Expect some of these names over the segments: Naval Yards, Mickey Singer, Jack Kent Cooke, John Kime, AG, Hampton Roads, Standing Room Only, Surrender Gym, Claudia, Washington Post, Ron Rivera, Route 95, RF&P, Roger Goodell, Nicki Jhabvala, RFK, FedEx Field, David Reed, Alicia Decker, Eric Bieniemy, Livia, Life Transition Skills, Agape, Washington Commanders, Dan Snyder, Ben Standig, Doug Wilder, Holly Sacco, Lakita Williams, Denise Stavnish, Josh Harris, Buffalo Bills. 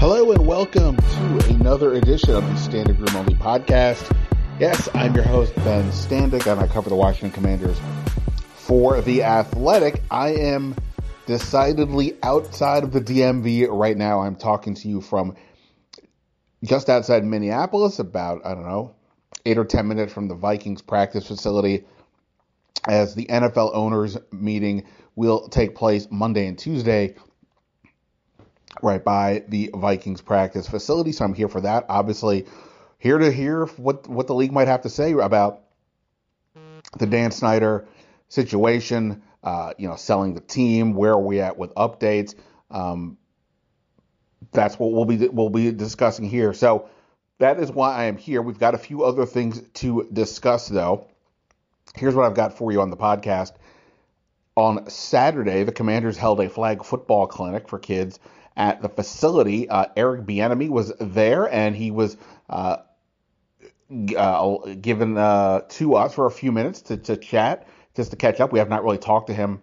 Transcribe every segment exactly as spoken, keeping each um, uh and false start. Hello and welcome to another edition of the Standing Room Only podcast. Yes, I'm your host, Ben Standig, and I cover the Washington Commanders for The Athletic. I am decidedly outside of the D M V right now. I'm talking to you from just outside Minneapolis, about, I don't know, eight or ten minutes from the Vikings practice facility, as the N F L owners meeting will take place Monday and Tuesday right by the Vikings practice facility. So I'm here for that, obviously. Here to hear what, what the league might have to say about the Dan Snyder situation, uh, you know, selling the team, where are we at with updates. Um, that's what we'll be we'll be discussing here. So that is why I am here. We've got a few other things to discuss, though. Here's what I've got for you on the podcast. On Saturday, the Commanders held a flag football clinic for kids at the facility. Uh, Eric Bieniemy was there, and he was uh, Uh, given uh, to us for a few minutes to, to chat, just to catch up. We have not really talked to him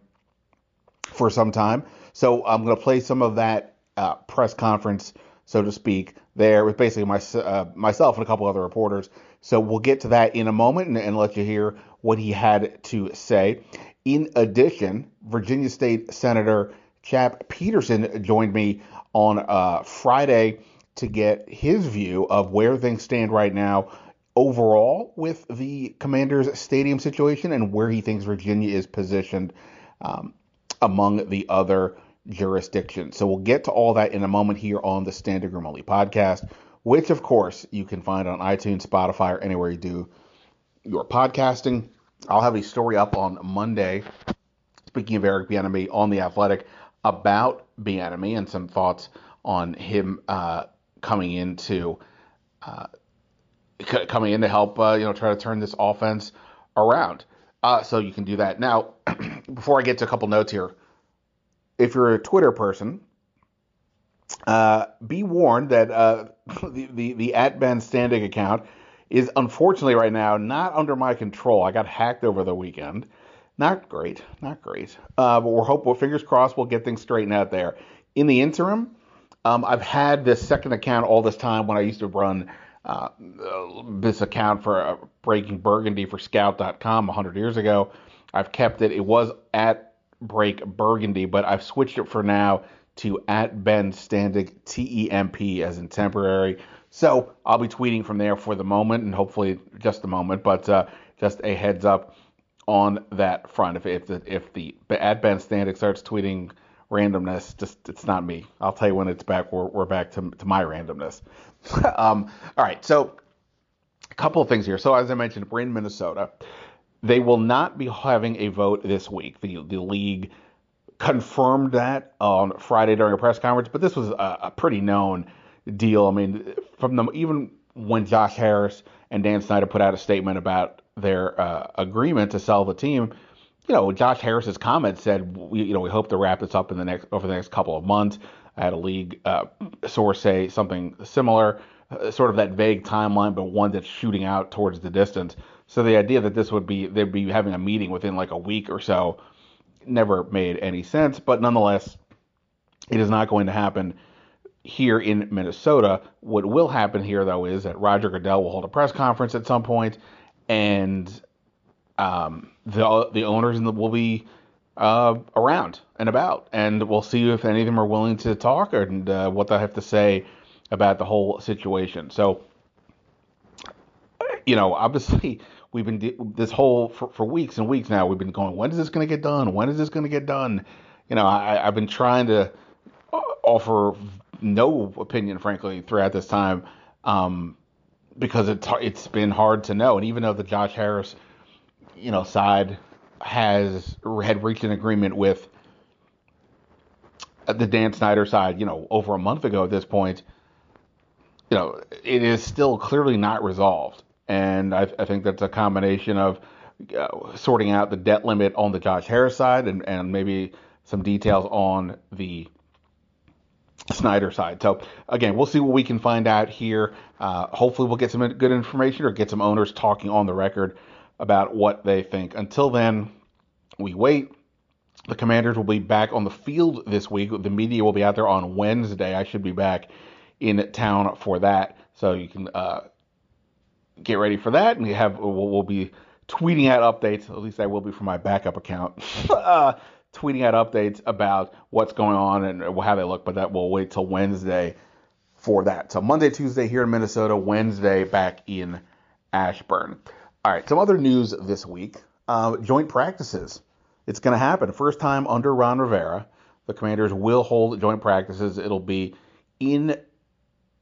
for some time. So I'm going to play some of that uh, press conference, so to speak, there with basically my, uh, myself and a couple other reporters. So we'll get to that in a moment and, and let you hear what he had to say. In addition, Virginia State Senator Chap Petersen joined me on uh, Friday to get his view of where things stand right now overall with the Commanders stadium situation and where he thinks Virginia is positioned um, among the other jurisdictions. So we'll get to all that in a moment here on the Standing Room Only podcast, which, of course, you can find on iTunes, Spotify, or anywhere you do your podcasting. I'll have a story up on Monday, speaking of Eric Bieniemy, on The Athletic about Bieniemy and some thoughts on him uh, coming into uh coming in to help, uh, you know, try to turn this offense around. Uh, so you can do that. Now, before I get to a couple notes here, if you're a Twitter person, uh, be warned that uh, the, the, the at Ben Standig account is unfortunately right now not under my control. I got hacked over the weekend. Not great, not great. Uh, but we're hopeful, fingers crossed, we'll get things straightened out there. In the interim, um, I've had this second account all this time when I used to run Uh, this account for uh, Breaking Burgundy for Scout dot com one hundred years ago. I've kept it. It was at Break Burgundy, but I've switched it for now to at Ben Standig, T E M P as in temporary. So I'll be tweeting from there for the moment, and hopefully just the moment, but uh, just a heads up on that front. If, if, the, if the at Ben Standig starts tweeting randomness, just it's not me. I'll tell you when it's back. We're, we're back to, to my randomness. um, all right, so a couple of things here. So as I mentioned, we're in Minnesota. They will not be having a vote this week. The the league confirmed that on Friday during a press conference, but this was a, a pretty known deal. I mean, from the, even when Josh Harris and Dan Snyder put out a statement about their uh, agreement to sell the team, you know, Josh Harris's comment said, we, you know, we hope to wrap this up in the next over the next couple of months. I had a league uh, source say something similar, uh, sort of that vague timeline, but one that's shooting out towards the distance. So the idea that this would be, they'd be having a meeting within like a week or so, never made any sense. But nonetheless, it is not going to happen here in Minnesota. What will happen here, though, is that Roger Goodell will hold a press conference at some point, and um, the the owners in the, will be Uh, around and about, and we'll see if any of them are willing to talk or, and uh, what they have to say about the whole situation. So, you know, obviously we've been de- this whole for, for weeks and weeks now. We've been going, when is this going to get done? When is this going to get done? You know, I, I've been trying to offer no opinion, frankly, throughout this time, um, because it it's been hard to know. And even though the Josh Harris, you know, side has had reached an agreement with the Dan Snyder side, you know, over a month ago at this point, you know, it is still clearly not resolved. And I, I think that's a combination of uh, sorting out the debt limit on the Josh Harris side and, and maybe some details on the Snyder side. So, again, we'll see what we can find out here. Uh, hopefully we'll get some good information or get some owners talking on the record about what they think. Until then, we wait. The Commanders will be back on the field this week. The media will be out there on Wednesday. I should be back in town for that. So you can uh, get ready for that. And we have, we'll, we'll be tweeting out updates. At least I will be for my backup account. uh, tweeting out updates about what's going on and how they look. But that we'll wait till Wednesday for that. So Monday, Tuesday here in Minnesota. Wednesday back in Ashburn. All right, some other news this week. Uh, joint practices. It's going to happen. First time under Ron Rivera, the Commanders will hold joint practices. It'll be in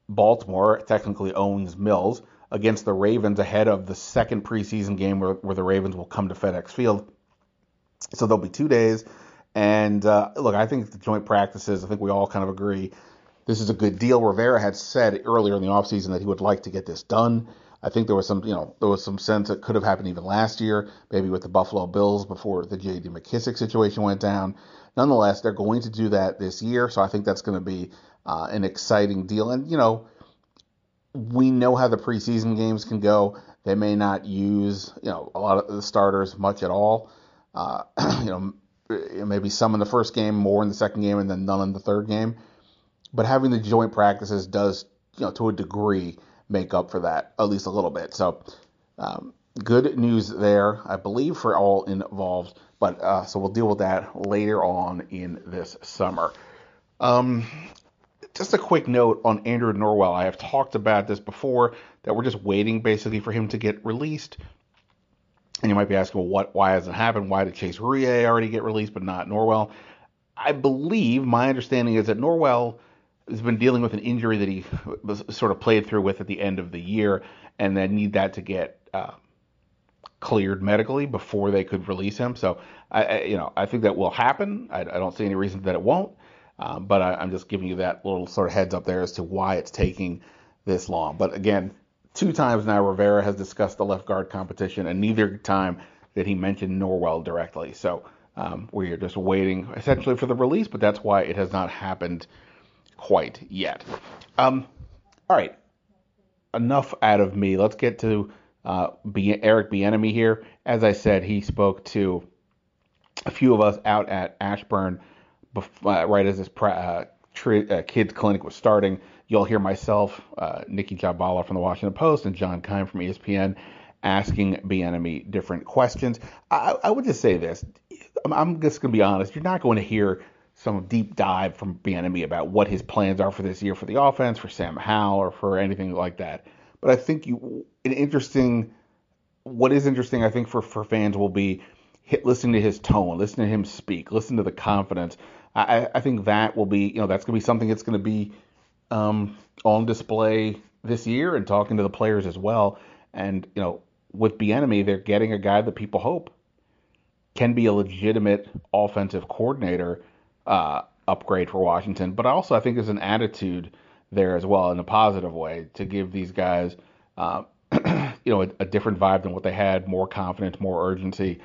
Baltimore, technically owns Mills, against the Ravens ahead of the second preseason game where, where the Ravens will come to FedEx Field. So there'll be two days. And uh, look, I think the joint practices, I think we all kind of agree, this is a good deal. Rivera had said earlier in the offseason that he would like to get this done. I think there was some, you know, there was some sense it could have happened even last year, maybe with the Buffalo Bills before the J D. McKissic situation went down. Nonetheless, they're going to do that this year, so I think that's going to be uh, an exciting deal. And, you know, we know how the preseason games can go. They may not use, you know, a lot of the starters much at all. Uh, you know, maybe some in the first game, more in the second game, and then none in the third game. But having the joint practices does, you know, to a degree, make up for that, at least a little bit. So um, good news there, I believe, for all involved. But uh, so we'll deal with that later on in this summer. Um, just a quick note on Andrew Norwell. I have talked about this before, that we're just waiting basically for him to get released. And you might be asking, well, what? Why hasn't it happened? Why did Chase Rie already get released but not Norwell? I believe, my understanding is that Norwell has been dealing with an injury that he was sort of played through with at the end of the year, and then need that to get uh, cleared medically before they could release him. So, I, I you know, I think that will happen. I, I don't see any reason that it won't, um, but I, I'm just giving you that little sort of heads up there as to why it's taking this long. But again, two times now Rivera has discussed the left guard competition, and neither time did he mention Norwell directly. So um, we are just waiting essentially for the release, but that's why it has not happened quite yet. Um, all right, enough out of me. Let's get to uh, Be- Eric Bieniemy here. As I said, he spoke to a few of us out at Ashburn before, uh, right as this pre- uh, tri- uh, kids clinic was starting. You'll hear myself, uh, Nicki Jhabvala from the Washington Post, and John Kime from E S P N asking Bieniemy different questions. I, I would just say this. I'm, I'm just going to be honest. You're not going to hear some deep dive from Bieniemy about what his plans are for this year for the offense, for Sam Howell, or for anything like that. But I think you, an interesting, what is interesting, I think, for, for fans will be hit, listen to his tone, listen to him speak, listen to the confidence. I, I think that will be, you know, that's going to be something that's going to be um, on display this year and talking to the players as well. And, you know, with Bieniemy, they're getting a guy that people hope can be a legitimate offensive coordinator Uh, upgrade for Washington, but also I think there's an attitude there as well in a positive way to give these guys, uh, you know, a, a different vibe than what they had, more confidence, more urgency.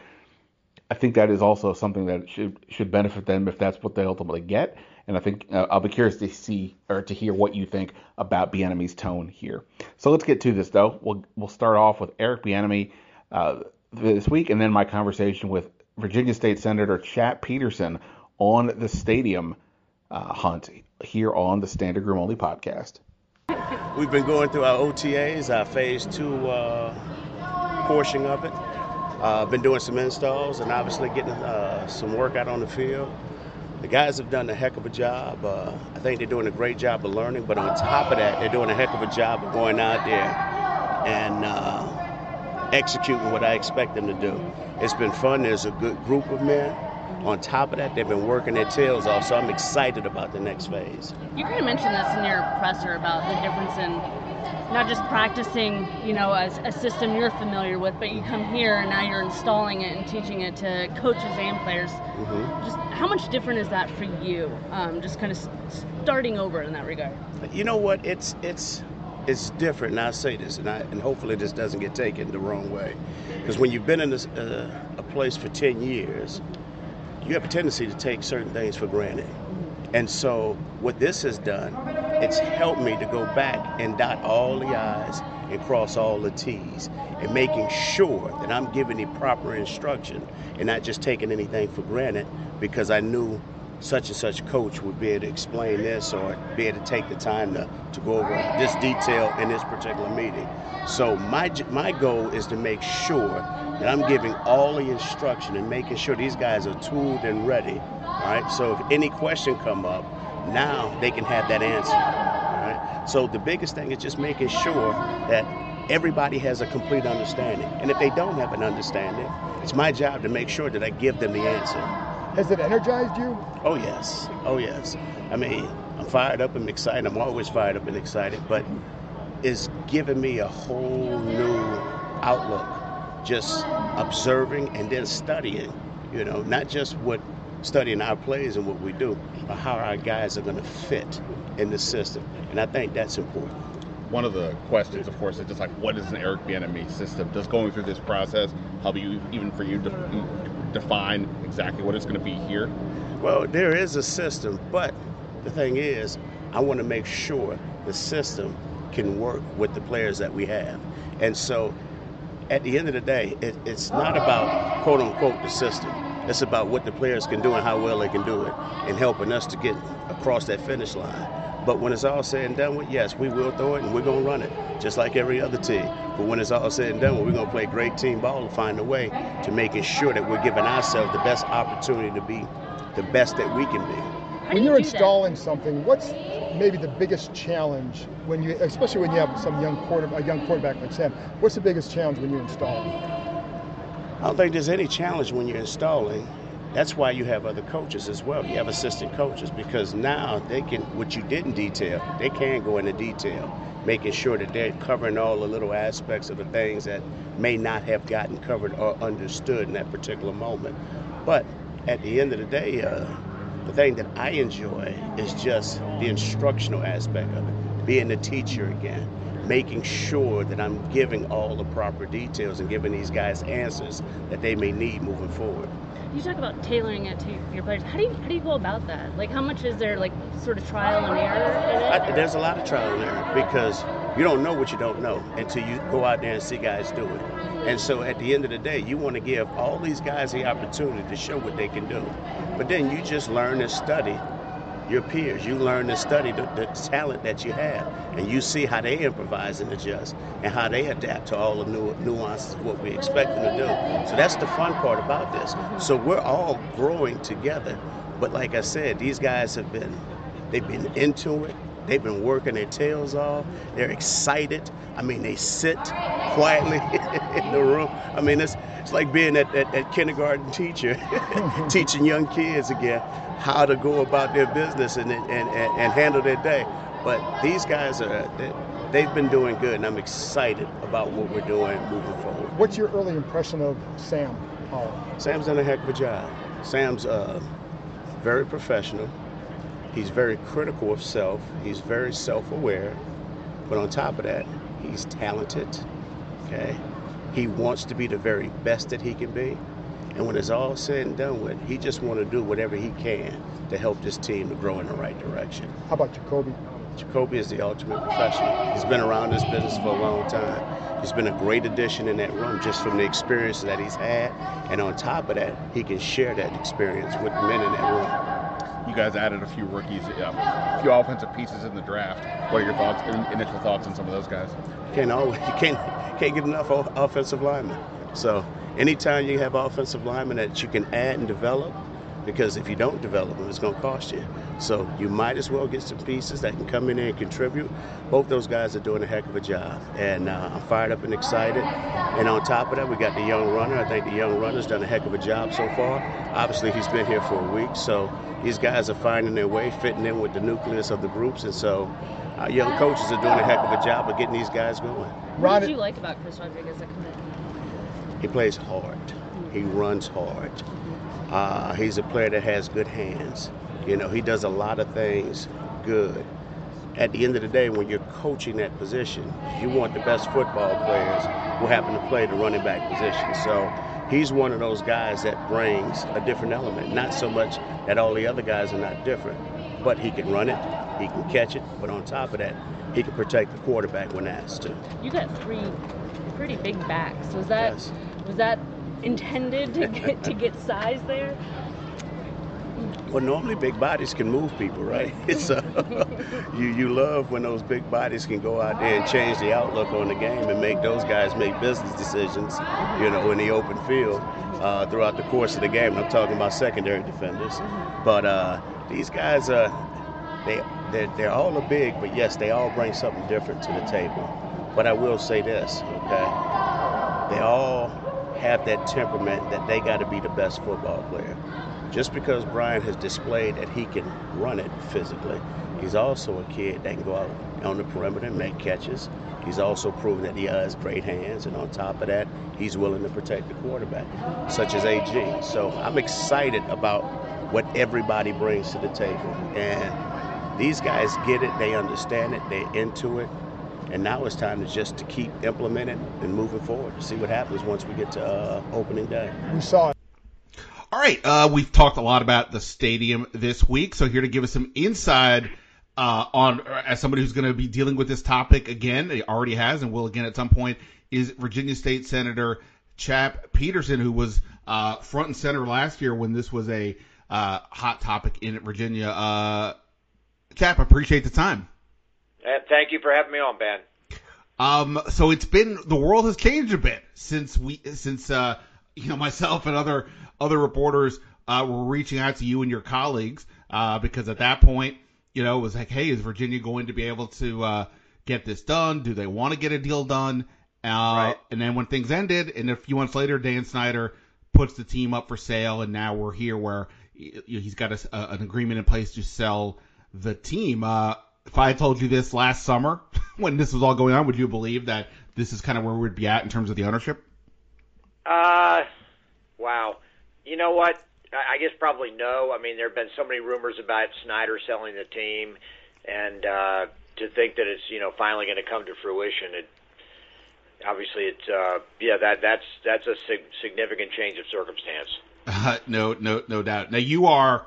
I think that is also something that should should benefit them if that's what they ultimately get. And I think uh, I'll be curious to see or to hear what you think about Bieniemy's tone here. So let's get to this though. We'll we'll start off with Eric Bieniemy uh, this week, and then my conversation with Virginia State Senator Chap Petersen on the stadium uh, hunt here on the Standing Room Only podcast. We've been going through our O T As, our phase two uh, portion of it. Uh, been doing some installs and obviously getting uh, some work out on the field. The guys have done a heck of a job. Uh, I think they're doing a great job of learning, but on top of that, they're doing a heck of a job of going out there and uh, executing what I expect them to do. It's been fun. There's a good group of men. On top of that, they've been working their tails off, so I'm excited about the next phase. You kind of mentioned this in your presser about the difference in not just practicing, you know, a, a system you're familiar with, but you come here and now you're installing it and teaching it to coaches and players. Mm-hmm. Just how much different is that for you? Um, just kind of starting over in that regard. You know what? It's it's it's different. And I say this, and I and hopefully this doesn't get taken the wrong way, because when you've been in this, uh, a place for ten years, you have a tendency to take certain things for granted. Mm-hmm. And so what this has done, it's helped me to go back and dot all the I's and cross all the T's, and making sure that I'm giving the proper instruction and not just taking anything for granted, because I knew such and such coach would be able to explain this or be able to take the time to, to go over this detail in this particular meeting. So my my goal is to make sure that I'm giving all the instruction and making sure these guys are tooled and ready, all right? So if any question come up, now they can have that answer, right? So the biggest thing is just making sure that everybody has a complete understanding. And if they don't have an understanding, it's my job to make sure that I give them the answer. Has it energized you? Oh, yes. Oh, yes. I mean, I'm fired up and excited. I'm always fired up and excited, but it's given me a whole new outlook, just observing and then studying, you know, not just what studying our plays and what we do, or how our guys are going to fit in the system. And I think that's important. One of the questions, of course, is just like, what is an Eric Bieniemy system? Does going through this process help you, even for you, to define exactly what it's going to be here? Well, there is a system, but the thing is, I want to make sure the system can work with the players that we have. And so at the end of the day, it, it's not about, quote unquote, the system. It's about what the players can do and how well they can do it, and helping us to get across that finish line. But when it's all said and done with, yes, we will throw it and we're going to run it, just like every other team. But when it's all said and done with, we're going to play great team ball and find a way to making sure that we're giving ourselves the best opportunity to be the best that we can be. When you're installing something, what's maybe the biggest challenge when you, especially when you have some young quarter, a young quarterback like Sam? What's the biggest challenge when you install it? I don't think there's any challenge when you're installing. That's why you have other coaches as well. You have assistant coaches, because now they can, what you didn't detail, they can go into detail, making sure that they're covering all the little aspects of the things that may not have gotten covered or understood in that particular moment. But at the end of the day, uh, the thing that I enjoy is just the instructional aspect of it, being the teacher again. Making sure that I'm giving all the proper details and giving these guys answers that they may need moving forward. You talk about tailoring it to your players. How do you how do you go about that? Like, how much is there like sort of trial and error in it? I, there's a lot of trial and error, because you don't know what you don't know until you go out there and see guys do it. And so at the end of the day, you want to give all these guys the opportunity to show what they can do. But then you just learn and study your peers. You learn and study the, the talent that you have, and you see how they improvise and adjust and how they adapt to all the new nuances of what we expect them to do. So that's the fun part about this. So we're all growing together, but like I said, these guys have been, they've been into it, they've been working their tails off, they're excited. I mean, they sit quietly in the room. I mean, it's, it's like being that, that, that kindergarten teacher teaching young kids again how to go about their business and and, and, and handle their day. But these guys, are they, they've been doing good, and I'm excited about what we're doing moving forward. What's your early impression of Sam Howell? Sam's done a heck of a job. Sam's uh, very professional. He's very critical of self. He's very self-aware. But on top of that, he's talented, okay? He wants to be the very best that he can be. And when it's all said and done with, he just want to do whatever he can to help this team to grow in the right direction. How about Jacoby? Jacoby is the ultimate professional. He's been around this business for a long time. He's been a great addition in that room, just from the experience that he's had. And on top of that, he can share that experience with men in that room. You guys added a few rookies, a few offensive pieces in the draft. What are your thoughts, initial thoughts on some of those guys? Can't always, you can't, can't get enough offensive linemen. So anytime you have offensive linemen that you can add and develop, because if you don't develop them, it's going to cost you. So you might as well get some pieces that can come in there and contribute. Both those guys are doing a heck of a job, and uh, I'm fired up and excited. And on top of that, we got the young runner. I think the young runner's done a heck of a job so far. Obviously, he's been here for a week, so these guys are finding their way, fitting in with the nucleus of the groups, and so our young coaches are doing a heck of a job of getting these guys going. What did you like about Chris Rodriguez that committed? He plays hard. He runs hard. Uh, he's a player that has good hands. You know, he does a lot of things good. At the end of the day, when you're coaching that position, you want the best football players who happen to play the running back position. So he's one of those guys that brings a different element. Not so much that all the other guys are not different, but he can run it, he can catch it, but on top of that, he can protect the quarterback when asked to. You got three pretty big backs. Was that yes. was that intended to get to get size there? Well, normally big bodies can move people, right? It's uh, you you love when those big bodies can go out there and change the outlook on the game and make those guys make business decisions, you know, in the open field uh, throughout the course of the game. And I'm talking about secondary defenders, but uh, these guys are uh, they they're, they're all are big, but yes, they all bring something different to the table. But I will say this, okay? They all have that temperament that they got to be the best football player. Just because Brian has displayed that he can run it physically, he's also a kid that can go out on the perimeter and make catches. He's also proven that he has great hands, and on top of that, he's willing to protect the quarterback, such as A G. So I'm excited about what everybody brings to the table. And these guys get it, they understand it, they're into it. And now it's time to just to keep implementing and moving forward to see what happens once we get to uh, opening day. We saw it. All right, uh, we've talked a lot about the stadium this week, so here to give us some inside uh, on as somebody who's going to be dealing with this topic again, he already has and will again at some point, is Virginia State Senator Chap Petersen, who was uh, front and center last year when this was a uh, hot topic in Virginia. Uh, Chap, I appreciate the time. Thank you for having me on, Ben. Um, so it's been the world has changed a bit since we since uh, you know myself and other. Other reporters uh, were reaching out to you and your colleagues uh, because at that point, you know, it was like, hey, is Virginia going to be able to uh, get this done? Do they want to get a deal done? Uh, right. And then when things ended, and a few months later, Dan Snyder puts the team up for sale, and now we're here where he's got a, a, an agreement in place to sell the team. Uh, if I had told you this last summer when this was all going on, would you believe that this is kind of where we'd be at in terms of the ownership? Uh, wow. You know what? I guess probably no. I mean, there have been so many rumors about Snyder selling the team, and uh, to think that it's you know finally going to come to fruition. It obviously it's uh, yeah that that's that's a sig- significant change of circumstance. Uh, no, no, no doubt. Now you are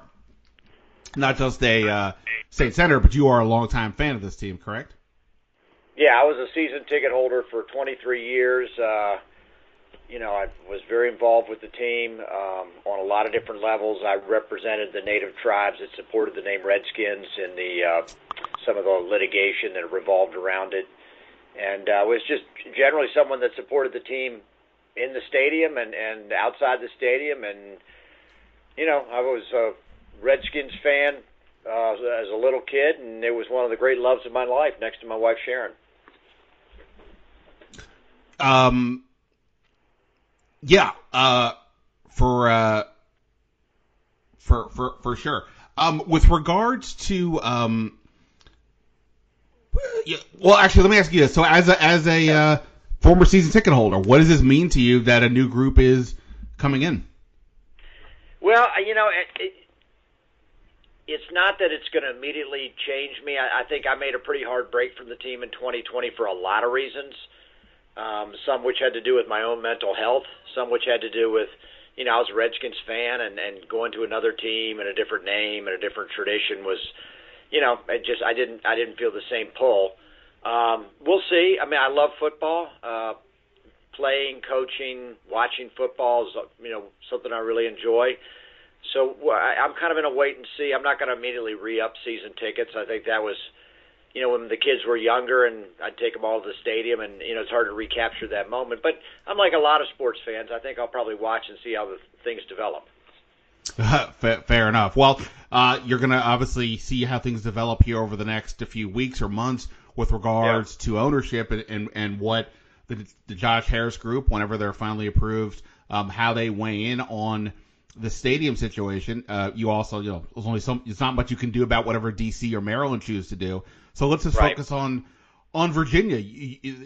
not just a uh, state senator, but you are a longtime fan of this team, correct? Yeah, I was a season ticket holder for twenty-three years. Uh, You know, I was very involved with the team um, on a lot of different levels. I represented the native tribes that supported the name Redskins in the uh, some of the litigation that revolved around it. And I uh, was just generally someone that supported the team in the stadium and, and outside the stadium. And, you know, I was a Redskins fan uh, as a little kid, and it was one of the great loves of my life next to my wife, Sharon. Um. Yeah, uh, for, uh, for, for, for sure. Um, with regards to, um, well, actually, let me ask you this. So as a, as a, uh, former season ticket holder, what does this mean to you that a new group is coming in? Well, you know, it, it, it's not that it's going to immediately change me. I, I think I made a pretty hard break from the team in twenty twenty for a lot of reasons. Um, some which had to do with my own mental health, some which had to do with, you know, I was a Redskins fan and, and going to another team and a different name and a different tradition was, you know, it just, I didn't, I didn't feel the same pull. Um, we'll see. I mean, I love football, uh, playing, coaching, watching football is, you know, something I really enjoy. So I, I'm kind of in a wait and see. I'm not going to immediately re-up season tickets. I think that was, you know, when the kids were younger and I'd take them all to the stadium and, you know, it's hard to recapture that moment. But I'm like a lot of sports fans. I think I'll probably watch and see how the things develop. fair, fair enough. Well, uh, you're going to obviously see how things develop here over the next few weeks or months with regards yeah. to ownership and, and, and what the, the Josh Harris group, whenever they're finally approved, um, how they weigh in on the stadium situation. Uh, you also, you know, there's only some, it's not much you can do about whatever D C or Maryland choose to do. So let's just right. focus on, on Virginia.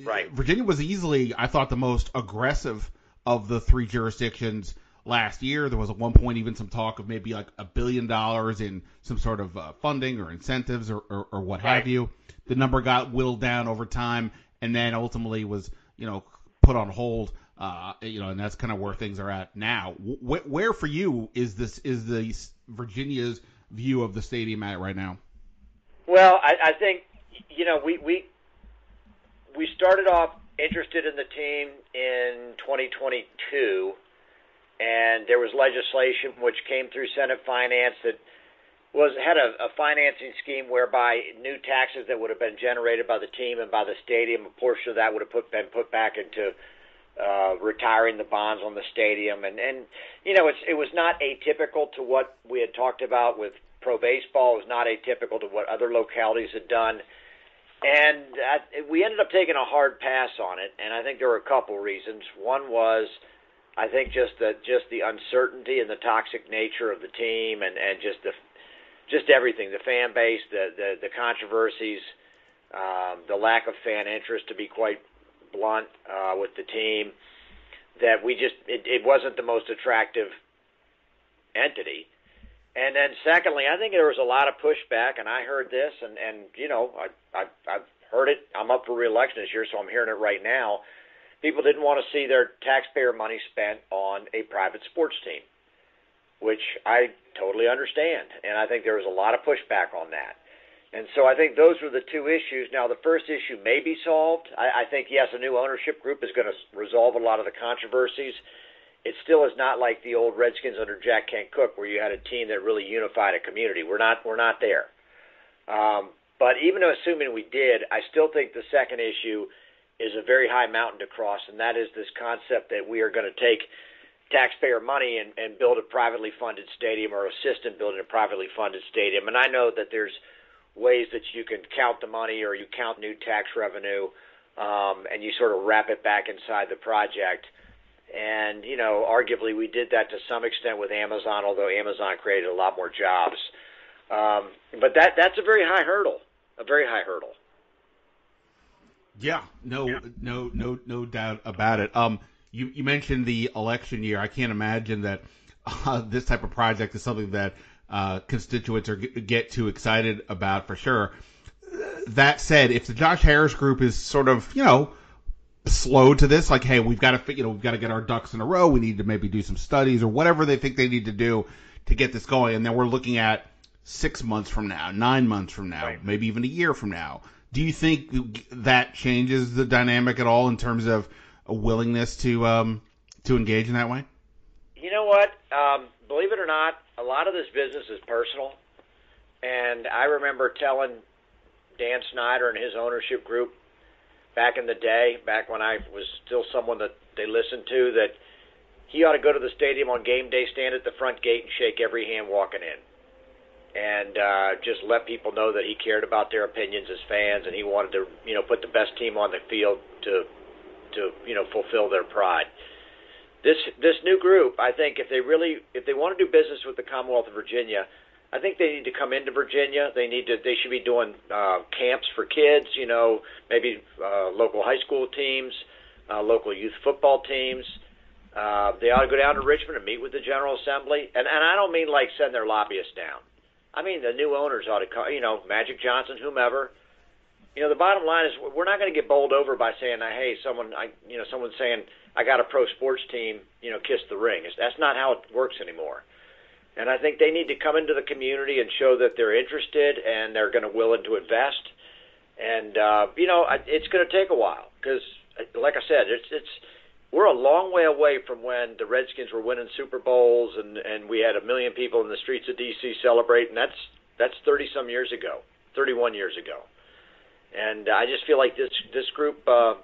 Right. Virginia was easily, I thought, the most aggressive of the three jurisdictions last year. There was at one point even some talk of maybe like a billion dollars in some sort of uh, funding or incentives or, or, or what right. have you. The number got whittled down over time and then ultimately was, you know, put on hold. Uh, you know, and that's kind of where things are at now. Where, where for you is this? Is the Virginia's view of the stadium at right now? Well, I, I think you know we, we we started off interested in the team in twenty twenty-two, and there was legislation which came through Senate Finance that was had a, a financing scheme whereby new taxes that would have been generated by the team and by the stadium, a portion of that would have put, been put back into Uh, retiring the bonds on the stadium, and, and you know it's it was not atypical to what we had talked about with pro baseball. It was not atypical to what other localities had done, and I, we ended up taking a hard pass on it. And I think there were a couple reasons. One was, I think just the just the uncertainty and the toxic nature of the team, and, and just the just everything, the fan base, the the, the controversies, um, the lack of fan interest, to be quite blunt uh, with the team, that we just it, it wasn't the most attractive entity. And then secondly, I think there was a lot of pushback, and I heard this, and, and you know, I, I, I've heard it. I'm up for re-election this year, so I'm hearing it right now. People didn't want to see their taxpayer money spent on a private sports team, which I totally understand, and I think there was a lot of pushback on that. And so I think those were the two issues. Now, the first issue may be solved. I, I think, yes, a new ownership group is going to resolve a lot of the controversies. It still is not like the old Redskins under Jack Kent Cooke where you had a team that really unified a community. We're not we're not there. Um, but even assuming we did, I still think the second issue is a very high mountain to cross, and that is this concept that we are going to take taxpayer money and, and build a privately funded stadium or assist in building a privately funded stadium. And I know that there's ways that you can count the money or you count new tax revenue um, and you sort of wrap it back inside the project. And, you know, arguably we did that to some extent with Amazon, although Amazon created a lot more jobs. Um, but that that's a very high hurdle, a very high hurdle. Yeah, no, yeah. no, no, no doubt about it. Um, you, you mentioned the election year. I can't imagine that uh, this type of project is something that Uh, constituents are g- get too excited about for sure. That said, if the Josh Harris group is sort of, you know, slow to this, like, hey, we've got to, you know, we've got to get our ducks in a row. We need to maybe do some studies or whatever they think they need to do to get this going. And then we're looking at six months from now, nine months from now, right. maybe even a year from now. Do you think that changes the dynamic at all in terms of a willingness to um, to engage in that way? You know what? Um, believe it or not, a lot of this business is personal, and I remember telling Dan Snyder and his ownership group back in the day, back when I was still someone that they listened to, that he ought to go to the stadium on game day, stand at the front gate, and shake every hand walking in, and uh, just let people know that he cared about their opinions as fans, and he wanted to, you know, put the best team on the field to, to you know, fulfill their pride. This this new group, I think, if they really if they want to do business with the Commonwealth of Virginia, I think they need to come into Virginia. They need to they should be doing uh, camps for kids, you know, maybe uh, local high school teams, uh, local youth football teams. Uh, they ought to go down to Richmond and meet with the General Assembly. And and I don't mean like send their lobbyists down. I mean the new owners ought to come, you know, Magic Johnson, whomever. You know, the bottom line is we're not going to get bowled over by saying, hey, someone, I, you know, someone saying, I got a pro sports team, you know, kiss the ring. It's, that's not how it works anymore. And I think they need to come into the community and show that they're interested and they're going to willing to invest. And, uh, you know, I, it's going to take a while because, like I said, it's it's we're a long way away from when the Redskins were winning Super Bowls and, and we had a million people in the streets of D C celebrating. That's that's thirty-some years ago, thirty-one years ago. And I just feel like this this group, uh,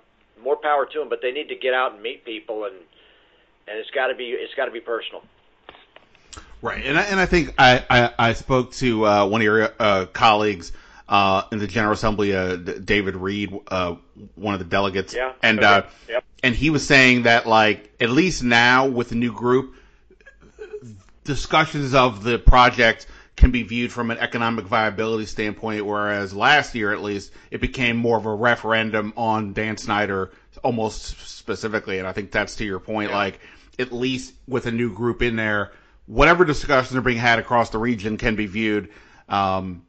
more power to them, but they need to get out and meet people, and and it's got to be it's got to be personal. Right. And I, and I think I, I, I spoke to uh, one of your uh, colleagues uh, in the General Assembly, uh, David Reed, uh, one of the delegates. Yeah. And, okay. uh, yep. and he was saying that, like, at least now with the new group, discussions of the project can be viewed from an economic viability standpoint, whereas last year, at least, it became more of a referendum on Dan Snyder almost specifically. And I think that's to your point, yeah. like, at least with a new group in there, whatever discussions are being had across the region can be viewed um,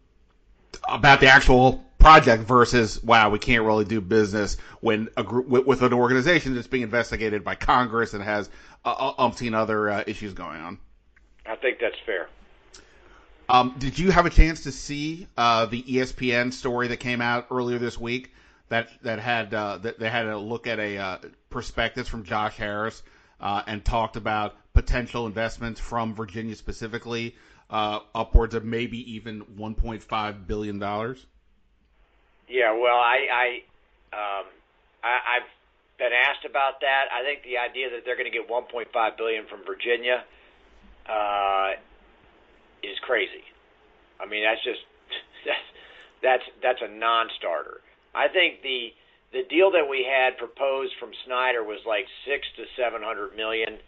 about the actual project versus, wow, we can't really do business when a group with, with an organization that's being investigated by Congress and has uh, umpteen other uh, issues going on. I think that's fair. Um, did you have a chance to see uh, the E S P N story that came out earlier this week that that had uh, that they had a look at a uh, prospectus from Josh Harris uh, and talked about potential investments from Virginia specifically, uh, upwards of maybe even one point five billion dollars? Yeah, well, I, I, um, I I've been asked about that. I think the idea that they're going to get one point five billion dollars from Virginia Uh, is crazy. I mean, that's just that's that's that's a non-starter. I think the the deal that we had proposed from Snyder was like six to seven hundred million,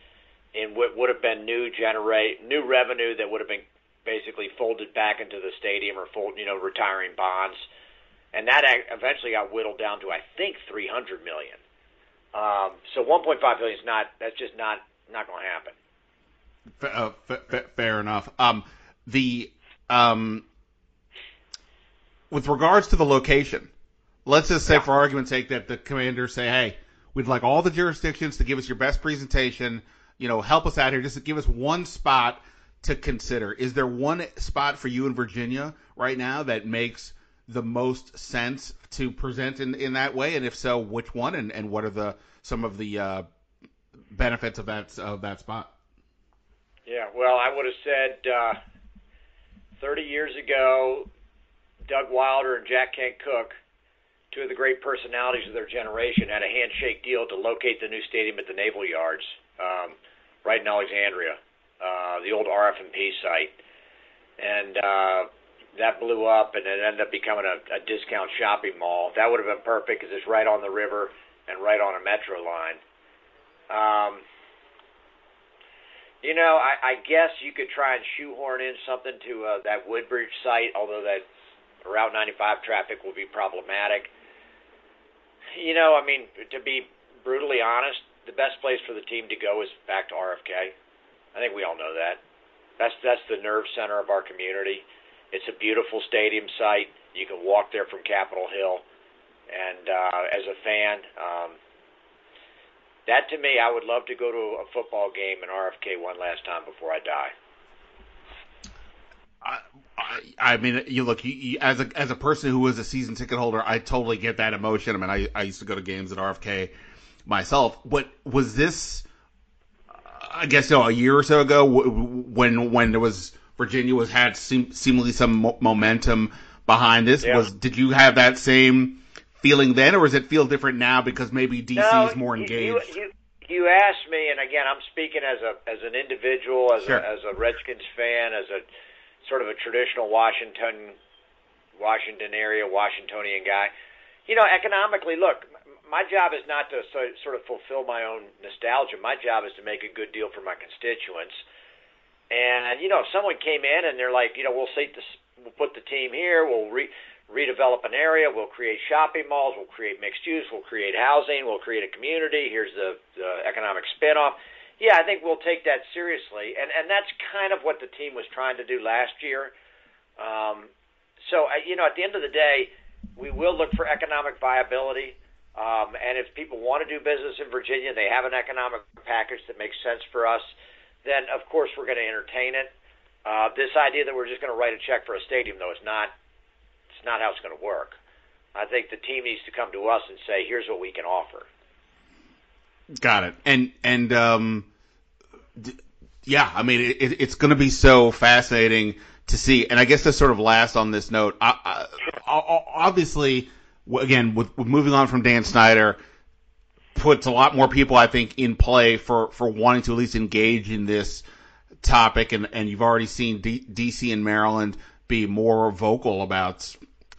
in what would have been new generate new revenue that would have been basically folded back into the stadium or fold you know retiring bonds, and that eventually got whittled down to I think three hundred million. Um, so one point five billion is not that's just not not going to happen. Uh, f- f- fair enough. Um, the um, with regards to the location, let's just say yeah. for argument's sake that the Commanders say, "Hey, we'd like all the jurisdictions to give us your best presentation. You know, help us out here. Just give us one spot to consider. Is there one spot for you in Virginia right now that makes the most sense to present in, in that way? And if so, which one? And, and what are the some of the uh, benefits of that of that spot?" Yeah, well, I would have said uh, thirty years ago, Doug Wilder and Jack Kent Cooke, two of the great personalities of their generation, had a handshake deal to locate the new stadium at the Naval Yards, um, right in Alexandria, uh, the old R F and P site. And uh, that blew up, and it ended up becoming a, a discount shopping mall. That would have been perfect because it's right on the river and right on a metro line. Um You know, I, I guess you could try and shoehorn in something to uh, that Woodbridge site, although that Route ninety-five traffic will be problematic. You know, I mean, to be brutally honest, the best place for the team to go is back to R F K. I think we all know that. That's that's the nerve center of our community. It's a beautiful stadium site. You can walk there from Capitol Hill. And uh, as a fan... Um, That, to me, I would love to go to a football game in R F K one last time before I die. I, I, I mean, you look, you, you, as a as a person who was a season ticket holder, I totally get that emotion. I mean, I, I used to go to games at R F K myself. But was this, I guess, you know, a year or so ago when when there was Virginia was had seem, seemingly some mo- momentum behind this? Yeah. Was did you have that same feeling then, or does it feel different now because maybe D C no, is more engaged? You, you, you asked me, and again, I'm speaking as a as an individual, as sure. a, as a Redskins fan, as a sort of a traditional Washington, Washington area, Washingtonian guy. You know, economically, look, my job is not to so, sort of fulfill my own nostalgia. My job is to make a good deal for my constituents. And you know, if someone came in and they're like, you know, we'll seat this, we'll put the team here, we'll re. redevelop an area, we'll create shopping malls, we'll create mixed use, we'll create housing, we'll create a community, here's the, the economic spinoff. Yeah, I think we'll take that seriously. And and that's kind of what the team was trying to do last year. Um, so, I, you know, at the end of the day, we will look for economic viability. Um, and if people want to do business in Virginia, they have an economic package that makes sense for us, then, of course, we're going to entertain it. Uh, this idea that we're just going to write a check for a stadium, though, is not – it's not how it's going to work. I think the team needs to come to us and say, here's what we can offer. Got it. And, and um, d- yeah, I mean, it, it's going to be so fascinating to see. And I guess to sort of last on this note, I, I, I, obviously, again, with, with moving on from Dan Snyder, puts a lot more people, I think, in play for, for wanting to at least engage in this topic, and, and you've already seen D- DC and Maryland be more vocal about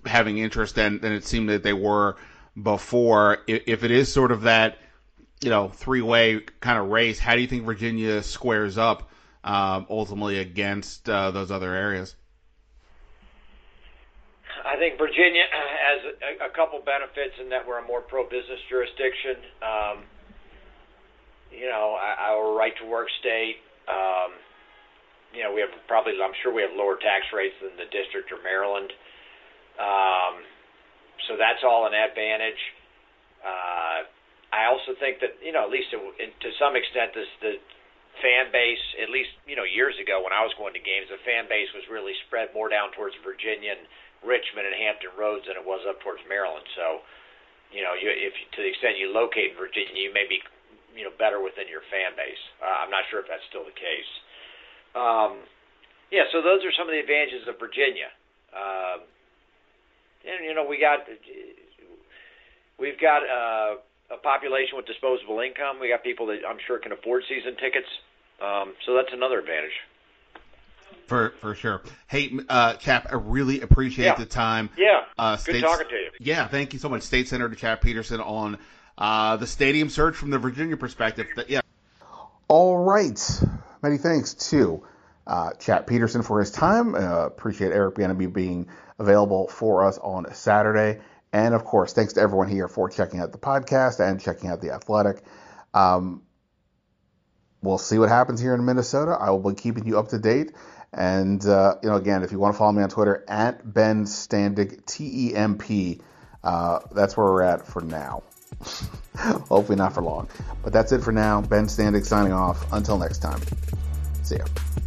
having interest than, than it seemed that they were before. If, if it is sort of that, you know, three-way kind of race, how do you think Virginia squares up um, ultimately against uh, those other areas? I think Virginia has a, a couple benefits in that we're a more pro-business jurisdiction. Um, you know, our right-to-work state. Um, you know, we have probably, I'm sure we have lower tax rates than the district or Maryland. Um, so that's all an advantage. Uh, I also think that, you know, at least it, it, to some extent, this the fan base, at least, you know, years ago when I was going to games, the fan base was really spread more down towards Virginia and Richmond and Hampton Roads than it was up towards Maryland. So, you know, you, if to the extent you locate in Virginia, you may be, you know, better within your fan base. Uh, I'm not sure if that's still the case. Um, yeah, so those are some of the advantages of Virginia. Uh, and, you know, we got, we've got uh, a population with disposable income. We got people that I'm sure can afford season tickets. Um, so that's another advantage. For for sure. Hey, uh, Chap, I really appreciate yeah. the time. Yeah, uh, State, good talking to you. Yeah, thank you so much. State Senator Chap Petersen on Uh, the stadium search from the Virginia perspective. That, yeah. All right. Many thanks to uh, Chap Petersen for his time. Uh, appreciate Eric Bieniemy being available for us on Saturday. And, of course, thanks to everyone here for checking out the podcast and checking out The Athletic. Um, we'll see what happens here in Minnesota. I will be keeping you up to date. And, uh, you know, again, if you want to follow me on Twitter, at Ben Standig, T E M P. Uh, that's where we're at for now. Hopefully not for long. But that's it for now. Ben Standig signing off. Until next time. See ya.